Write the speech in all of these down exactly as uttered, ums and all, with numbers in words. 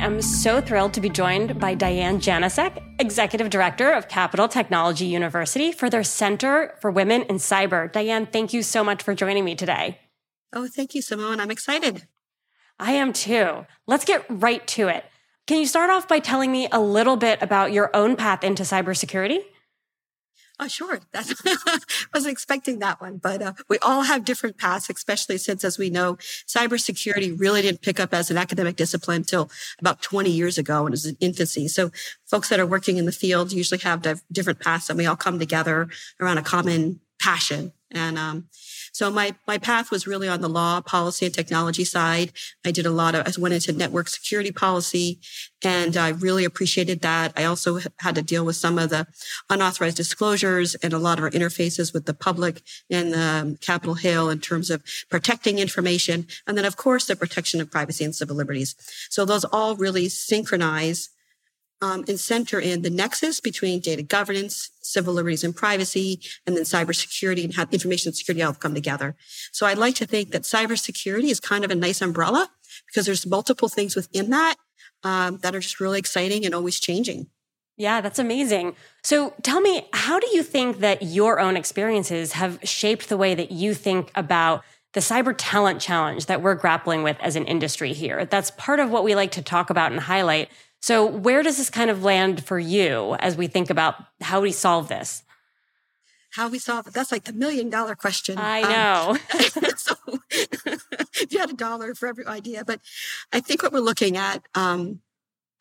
I'm so thrilled to be joined by Diane Janosek, Executive Director of Capitol Technology University, for their Center for Women in Cyber. Diane, thank you so much for joining me today. Oh, thank you, Simone. I'm excited. I am too. Let's get right to it. Can you start off by telling me a little bit about your own path into cybersecurity? Oh, sure. I wasn't expecting that one, but uh, we all have different paths, especially since, as we know, cybersecurity really didn't pick up as an academic discipline until about twenty years ago, and it was in infancy. So folks that are working in the field usually have different paths, and we all come together around a common passion. And um, so my my path was really on the law, policy, and technology side. I did a lot of, I went into network security policy, and I really appreciated that. I also had to deal with some of the unauthorized disclosures and a lot of our interfaces with the public and um, Capitol Hill in terms of protecting information. And then, of course, the protection of privacy and civil liberties. So those all really synchronize Um, and center in the nexus between data governance, civil liberties and privacy, and then cybersecurity and how information security all come together. So I like to think that cybersecurity is kind of a nice umbrella because there's multiple things within that um, that are just really exciting and always changing. Yeah, that's amazing. So tell me, how do you think that your own experiences have shaped the way that you think about the cyber talent challenge that we're grappling with as an industry here? That's part of what we like to talk about and highlight. So where does this kind of land for you as we think about how we solve this? How we solve it? That's like the million dollar question. I know. Um, so if you had a dollar for every idea. But I think what we're looking at um,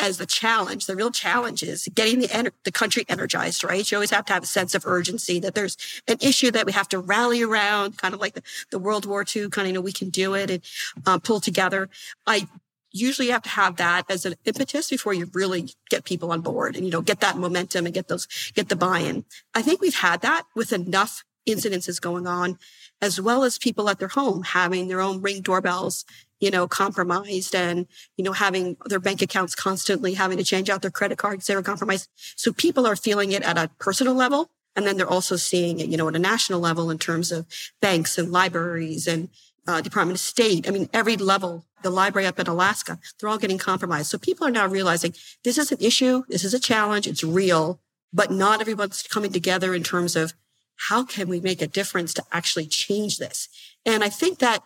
as the challenge, the real challenge is getting the, en- the country energized, right? You always have to have a sense of urgency that there's an issue that we have to rally around, kind of like the, the World War Two, kind of, you know, we can do it and uh, pull together. I Usually you have to have that as an impetus before you really get people on board and, you know, get that momentum and get those, get the buy-in. I think we've had that with enough incidences going on, as well as people at their home having their own Ring doorbells, you know, compromised and, you know, having their bank accounts constantly having to change out their credit cards, they were compromised. So people are feeling it at a personal level. And then they're also seeing it, you know, at a national level in terms of banks and libraries and Uh, Department of State. I mean, every level, the library up in Alaska, they're all getting compromised. So people are now realizing this is an issue. This is a challenge. It's real, but not everyone's coming together in terms of how can we make a difference to actually change this? And I think that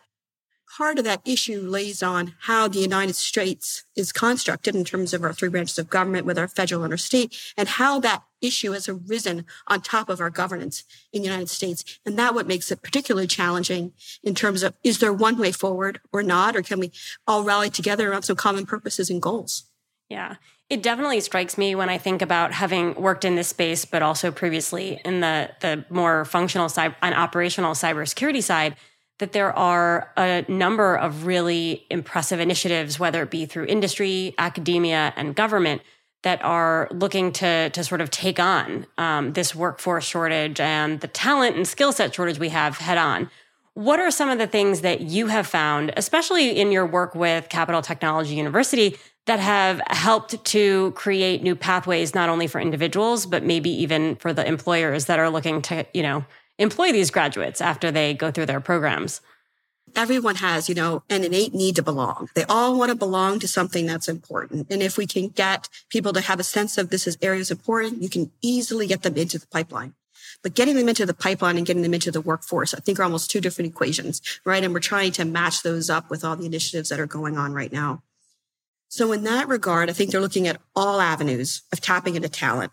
part of that issue lays on how the United States is constructed in terms of our three branches of government with our federal and our state, and how that issue has arisen on top of our governance in the United States. And that what makes it particularly challenging in terms of, is there one way forward or not? Or can we all rally together around some common purposes and goals? Yeah, it definitely strikes me when I think about having worked in this space, but also previously in the, the more functional cyber and operational cybersecurity side, that there are a number of really impressive initiatives, whether it be through industry, academia, and government, that are looking to, to sort of take on um, this workforce shortage and the talent and skill set shortage we have head on. What are some of the things that you have found, especially in your work with Capitol Technology University, that have helped to create new pathways, not only for individuals, but maybe even for the employers that are looking to, you know, employ these graduates after they go through their programs? Everyone has, you know, an innate need to belong. They all want to belong to something that's important. And if we can get people to have a sense of this is areas important, you can easily get them into the pipeline. But getting them into the pipeline and getting them into the workforce, I think, are almost two different equations, right? And we're trying to match those up with all the initiatives that are going on right now. So in that regard, I think they're looking at all avenues of tapping into talent.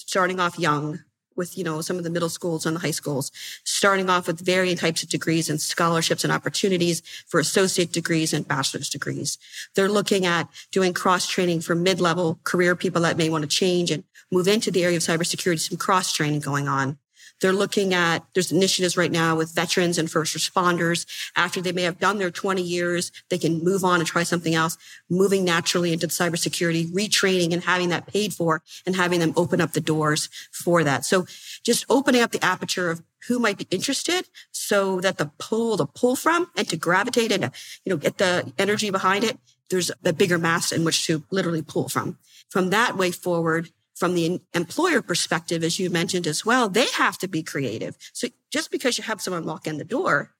starting off young with, you know, some of the middle schools and the high schools, starting off with varying types of degrees and scholarships and opportunities for associate degrees and bachelor's degrees. They're looking at doing cross-training for mid-level career people that may want to change and move into the area of cybersecurity, some cross-training going on. They're looking at, there's initiatives right now with veterans and first responders. After they may have done their twenty years, they can move on and try something else, moving naturally into cybersecurity, retraining and having that paid for and having them open up the doors for that. So just opening up the aperture of who might be interested so that the pull to pull from and to gravitate and, you know, get the energy behind it. There's a bigger mass in which to literally pull from. From that way forward, from the employer perspective, as you mentioned as well, they have to be creative. So just because you have someone walk in the door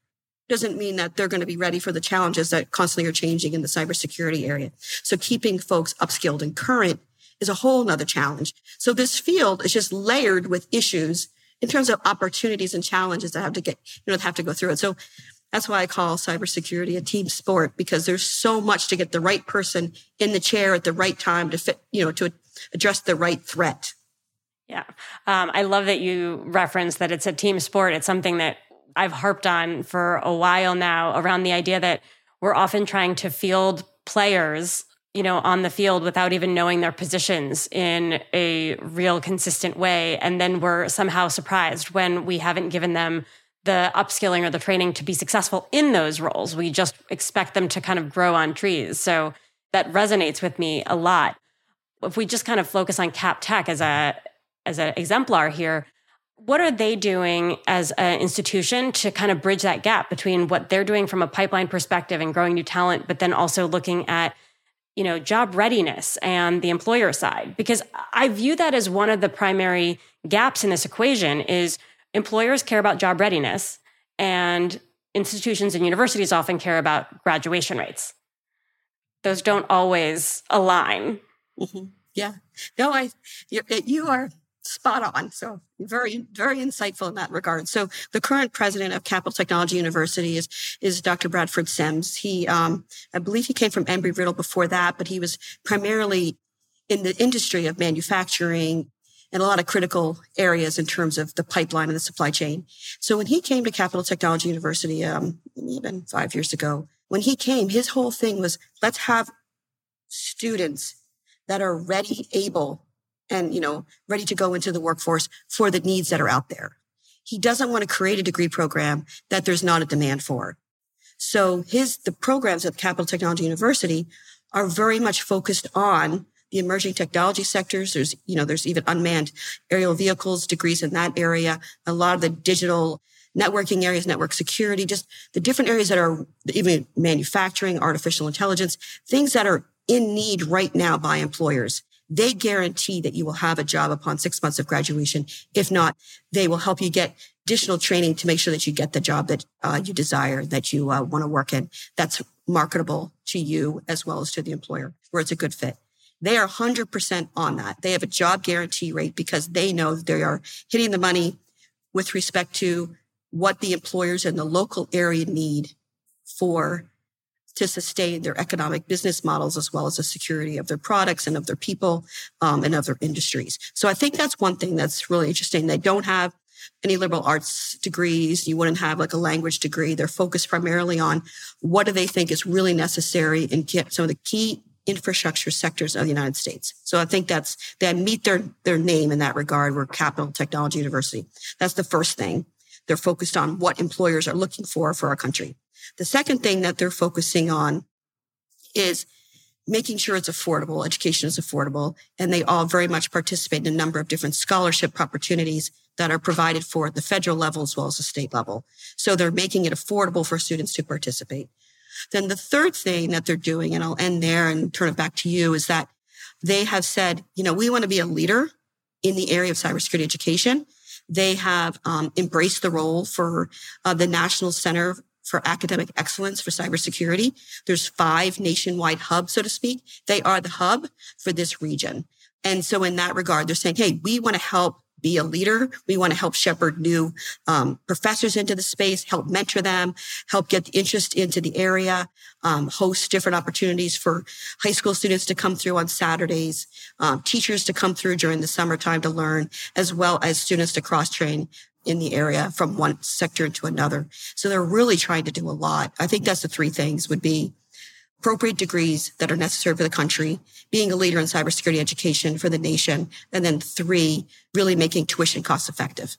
doesn't mean that they're going to be ready for the challenges that constantly are changing in the cybersecurity area. So keeping folks upskilled and current is a whole nother challenge. So this field is just layered with issues in terms of opportunities and challenges that have to get, you know, have to go through it. So that's why I call cybersecurity a team sport, because there's so much to get the right person in the chair at the right time to fit, you know, to address the right threat. Yeah. Um, I love that you referenced that it's a team sport. It's something that I've harped on for a while now around the idea that we're often trying to field players, you know, on the field without even knowing their positions in a real consistent way. And then we're somehow surprised when we haven't given them the upskilling or the training to be successful in those roles. We just expect them to kind of grow on trees. So that resonates with me a lot. If we just kind of focus on Cap Tech as a as an exemplar here, what are they doing as an institution to kind of bridge that gap between what they're doing from a pipeline perspective and growing new talent, but then also looking at, you know, job readiness and the employer side? Because I view that as one of the primary gaps in this equation is employers care about job readiness and institutions and universities often care about graduation rates. Those don't always align. Mm-hmm. Yeah. No, I, you're, you are spot on. So very, very insightful in that regard. So the current president of Capitol Technology University is, is Doctor Bradford Sims. He, um, I believe he came from Embry-Riddle before that, but he was primarily in the industry of manufacturing and a lot of critical areas in terms of the pipeline and the supply chain. So when he came to Capitol Technology University, um, even five years ago, when he came, his whole thing was, let's have students that are ready, able, and, you know, ready to go into the workforce for the needs that are out there. He doesn't want to create a degree program that there's not a demand for. So his, the programs at Capitol Technology University are very much focused on the emerging technology sectors. There's, you know, there's even unmanned aerial vehicles, degrees in that area, a lot of the digital networking areas, network security, just the different areas that are even manufacturing, artificial intelligence, things that are in need right now by employers. They guarantee that you will have a job upon six months of graduation. If not, they will help you get additional training to make sure that you get the job that uh, you desire, that you uh, want to work in, that's marketable to you as well as to the employer, where it's a good fit. They are one hundred percent on that. They have a job guarantee rate because they know they are hitting the money with respect to what the employers in the local area need for to sustain their economic business models, as well as the security of their products and of their people um, and of their industries. So I think that's one thing that's really interesting. They don't have any liberal arts degrees. You wouldn't have like a language degree. They're focused primarily on what do they think is really necessary and get some of the key infrastructure sectors of the United States. So I think that's, they meet their, their name in that regard. We're Capitol Technology University. That's the first thing. They're focused on what employers are looking for for our country. The second thing that they're focusing on is making sure it's affordable, education is affordable, and they all very much participate in a number of different scholarship opportunities that are provided for at the federal level as well as the state level. So they're making it affordable for students to participate. Then the third thing that they're doing, and I'll end there and turn it back to you, is that they have said, you know, we want to be a leader in the area of cybersecurity education. They have um, embraced the role for uh, the National Center for Academic Excellence for Cybersecurity. There's five nationwide hubs, so to speak. They are the hub for this region. And so in that regard, they're saying, hey, we want to help be a leader. We want to help shepherd new um, professors into the space, help mentor them, help get interest into the area, um, host different opportunities for high school students to come through on Saturdays, um, teachers to come through during the summertime to learn, as well as students to cross-train in the area from one sector to another. So they're really trying to do a lot. I think that's the three things would be appropriate degrees that are necessary for the country, being a leader in cybersecurity education for the nation, and then three, really making tuition cost effective.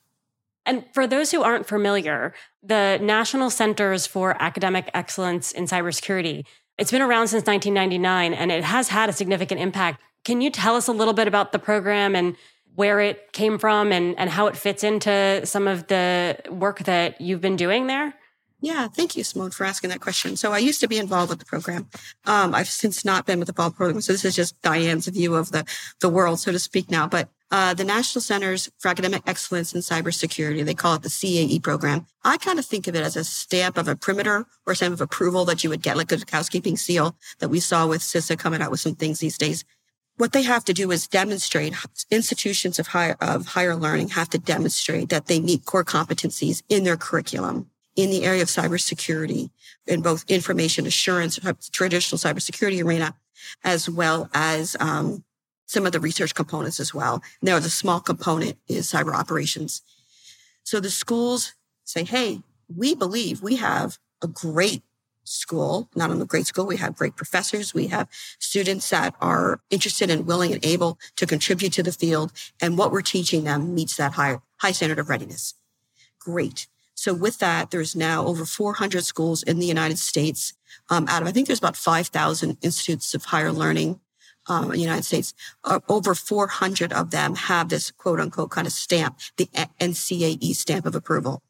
And for those who aren't familiar, the National Centers for Academic Excellence in Cybersecurity, it's been around since nineteen ninety-nine, and it has had a significant impact. Can you tell us a little bit about the program and where it came from and, and how it fits into some of the work that you've been doing there? Yeah, thank you, Simone, for asking that question. So I used to be involved with the program. Um, I've since not been with the program, so this is just Diane's view of the, the world, so to speak now. But uh, the National Centers for Academic Excellence in Cybersecurity, they call it the C A E program. I kind of think of it as a stamp of a perimeter or a stamp of approval that you would get, like a housekeeping seal that we saw with CISA coming out with some things these days. What they have to do is demonstrate, institutions of higher, of higher learning have to demonstrate that they meet core competencies in their curriculum in the area of cybersecurity, in both information assurance, traditional cybersecurity arena, as well as um, some of the research components as well. Now, the small component is cyber operations. So the schools say, hey, we believe we have a great school, not only a great school, we have great professors, we have students that are interested and willing and able to contribute to the field, and what we're teaching them meets that high, high standard of readiness. Great. So with that, there's now over four hundred schools in the United States. Um, out of, I think there's about five thousand institutes of higher learning um, in the United States. Uh, over four hundred of them have this quote unquote kind of stamp, the N C A E stamp of approval.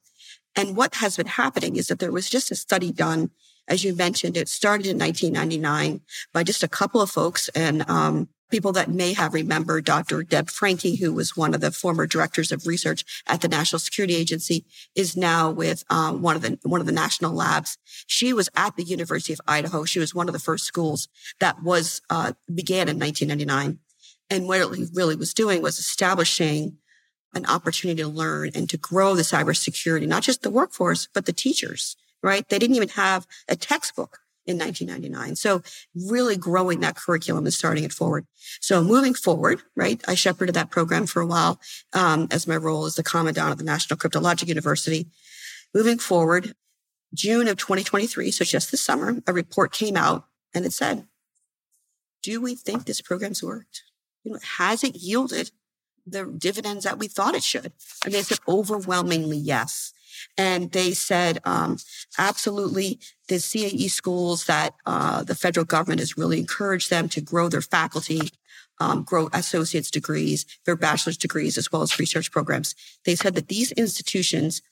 And what has been happening is that there was just a study done, as you mentioned, it started in nineteen ninety-nine by just a couple of folks and um, people that may have remembered Doctor Deb Franke, who was one of the former directors of research at the National Security Agency, is now with uh, one of the one of the national labs. She was at the University of Idaho. She was one of the first schools that was uh, began in nineteen ninety-nine, and what it really was doing was establishing an opportunity to learn and to grow the cybersecurity, not just the workforce but the teachers. Right? They didn't even have a textbook in nineteen ninety-nine. So really growing that curriculum and starting it forward. So moving forward, right, I shepherded that program for a while um, as my role as the commandant of the National Cryptologic University. Moving forward, June of twenty twenty-three, so just this summer, a report came out and it said, do we think this program's worked? You know, has it yielded the dividends that we thought it should? I mean, they said overwhelmingly yes. And they said, um, absolutely, the C A E schools that uh, the federal government has really encouraged them to grow their faculty, um, grow associate's degrees, their bachelor's degrees, as well as research programs. They said that these institutions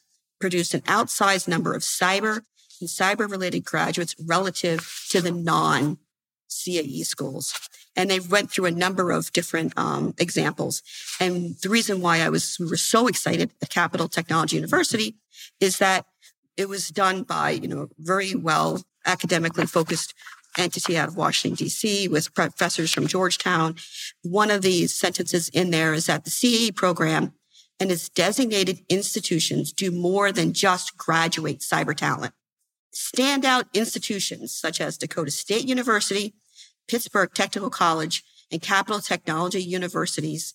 produced an outsized number of cyber and cyber-related graduates relative to the non-C A E schools. And they went through a number of different um, examples. And the reason why I was we were so excited at Capitol Technology University is that it was done by, you know, very well academically focused entity out of Washington, D C with professors from Georgetown. One of the sentences in there is that the C A E program and its designated institutions do more than just graduate cyber talent. Standout institutions such as Dakota State University, Pittsburgh Technical College, and Capitol Technology Universities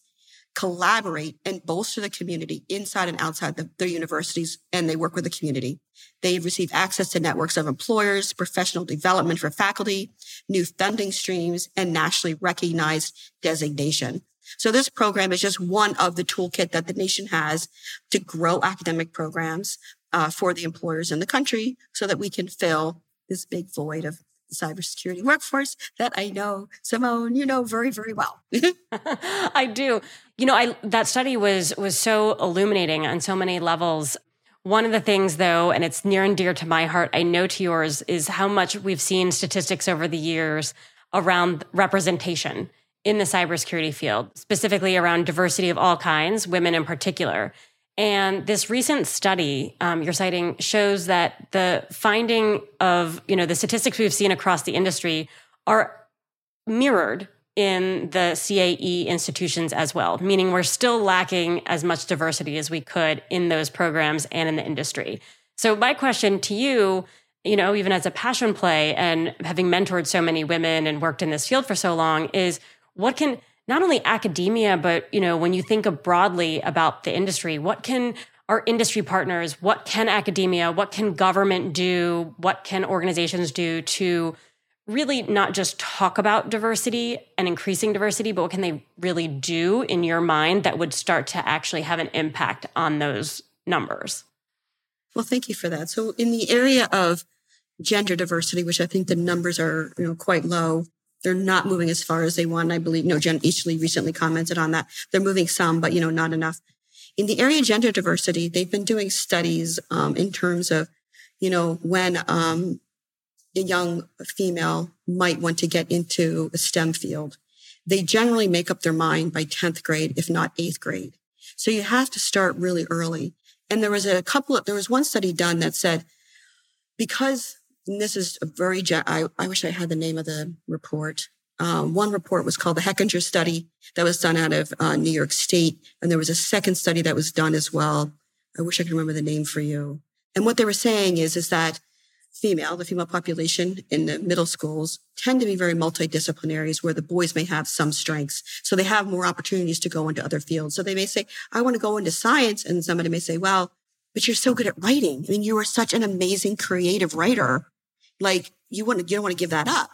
collaborate and bolster the community inside and outside the, their universities, and they work with the community. They receive access to networks of employers, professional development for faculty, new funding streams, and nationally recognized designation. So this program is just one of the toolkit that the nation has to grow academic programs uh, for the employers in the country so that we can fill this big void of cybersecurity workforce that I know, Simone, you know very, very well. I do. You know, I that study was was so illuminating on so many levels. One of the things, though, and it's near and dear to my heart, I know to yours, is how much we've seen statistics over the years around representation in the cybersecurity field, specifically around diversity of all kinds, women in particular. And this recent study um, you're citing shows that the finding of, you know, the statistics we've seen across the industry are mirrored in the C A E institutions as well, meaning we're still lacking as much diversity as we could in those programs and in the industry. So my question to you, you know, even as a passion play and having mentored so many women and worked in this field for so long is what can not only academia, but, you know, when you think of broadly about the industry, what can our industry partners, what can academia, what can government do, what can organizations do to really not just talk about diversity and increasing diversity, but what can they really do in your mind that would start to actually have an impact on those numbers? Well, thank you for that. So in the area of gender diversity, which I think the numbers are, you know, quite low, they're not moving as far as they want. I believe, you know, Jen Eastley recently commented on that. They're moving some, but, you know, not enough. In the area of gender diversity, they've been doing studies um, in terms of, you know, when um, a young female might want to get into a STEM field. They generally make up their mind by tenth grade, if not eighth grade. So you have to start really early. And there was a couple of, there was one study done that said, because, and this is a very, I, I wish I had the name of the report. Um, one report was called the Hechinger study that was done out of uh, New York State. And there was a second study that was done as well. I wish I could remember the name for you. And what they were saying is, is that female, the female population in the middle schools tend to be very multidisciplinaries where the boys may have some strengths. So they have more opportunities to go into other fields. So they may say, I want to go into science. And somebody may say, well, but you're so good at writing. I mean, you are such an amazing creative writer. Like you want to, you don't want to give that up.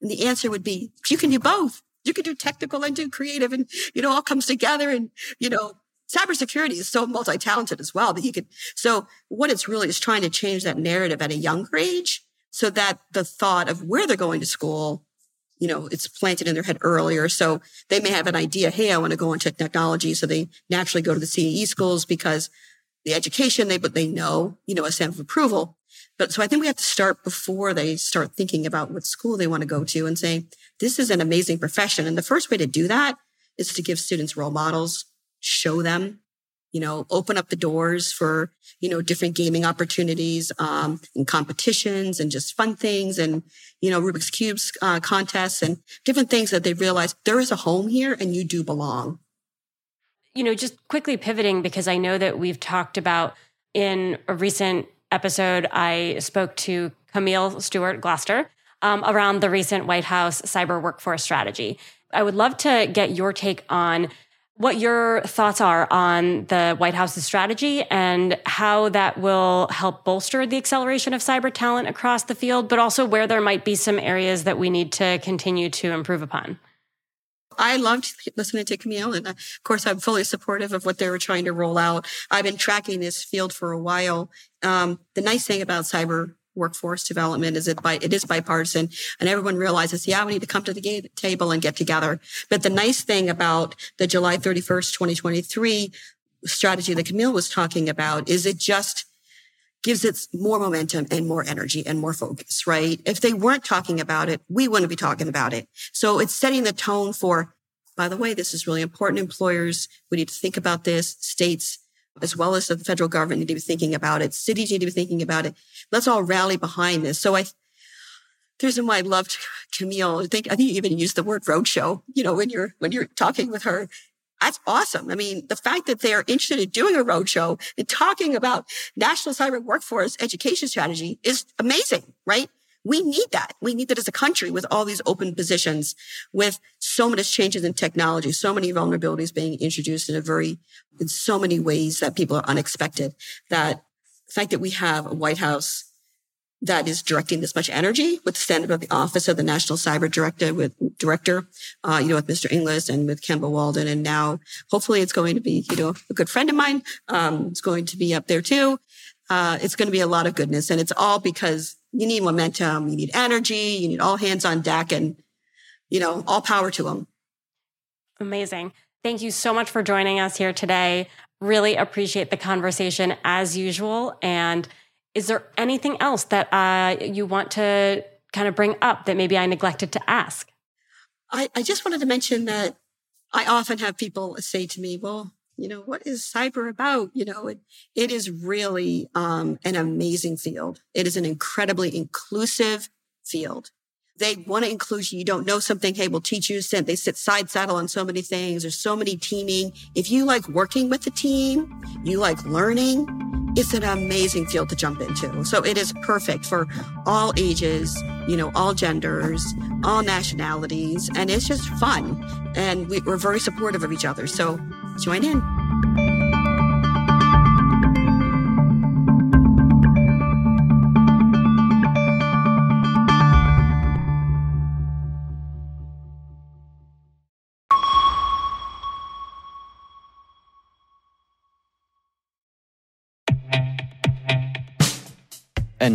And the answer would be, you can do both. You can do technical and do creative and, you know, all comes together. And, you know, cybersecurity is so multi-talented as well that you could. So what it's really is trying to change that narrative at a younger age so that the thought of where they're going to school, you know, it's planted in their head earlier. So they may have an idea, hey, I want to go into technology. So they naturally go to the C E E schools because the education, they, but they know, you know, a stamp of approval. But so I think we have to start before they start thinking about what school they want to go to and say, this is an amazing profession. And the first way to do that is to give students role models, show them, you know, open up the doors for, you know, different gaming opportunities um, and competitions and just fun things and, you know, Rubik's Cubes uh, contests and different things that they realize there is a home here and you do belong. You know, just quickly pivoting, because I know that we've talked about in a recent episode, I spoke to Camille Stewart-Gloster um, around the recent White House cyber workforce strategy. I would love to get your take on what your thoughts are on the White House's strategy and how that will help bolster the acceleration of cyber talent across the field, but also where there might be some areas that we need to continue to improve upon. I loved listening to Camille, and of course, I'm fully supportive of what they were trying to roll out. I've been tracking this field for a while. Um, the nice thing about cyber workforce development is it by it is bipartisan, and everyone realizes, yeah, we need to come to the game, table and get together. But the nice thing about the July thirty-first, twenty twenty-three strategy that Camille was talking about is it just gives it more momentum and more energy and more focus, right? If they weren't talking about it, we wouldn't be talking about it. So it's setting the tone for, by the way, this is really important. Employers, we need to think about this. States, as well as the federal government, need to be thinking about it. Cities need to be thinking about it. Let's all rally behind this. So I, the reason why I loved Camille, I think, I think you even used the word roadshow, you know, when you're, when you're talking with her. That's awesome. I mean, the fact that they are interested in doing a roadshow and talking about National Cyber Workforce Education Strategy is amazing, right? We need that. We need that as a country with all these open positions, with so many changes in technology, so many vulnerabilities being introduced in a very, in so many ways that people are unexpected. That the fact that we have a White House that is directing this much energy with the stand-up of the office of the National Cyber Director, with Director, uh, you know, with Mister Inglis and with Kemba Walden. And now hopefully it's going to be, you know, a good friend of mine. Um, it's going to be up there too. Uh, it's going to be a lot of goodness. And it's all because you need momentum, you need energy, you need all hands on deck and, you know, all power to them. Amazing. Thank you so much for joining us here today. Really appreciate the conversation as usual. And is there anything else that uh, you want to kind of bring up that maybe I neglected to ask? I, I just wanted to mention that I often have people say to me, well, you know, what is cyber about? You know, it, it is really um, an amazing field. It is an incredibly inclusive field. They want to include you. You don't know something. Hey, we'll teach you. They sit side saddle on so many things. There's so many teaming. If you like working with the team, you like learning, it's an amazing field to jump into. So it is perfect for all ages, you know, all genders, all nationalities. And it's just fun. And we, we're very supportive of each other. So join in. And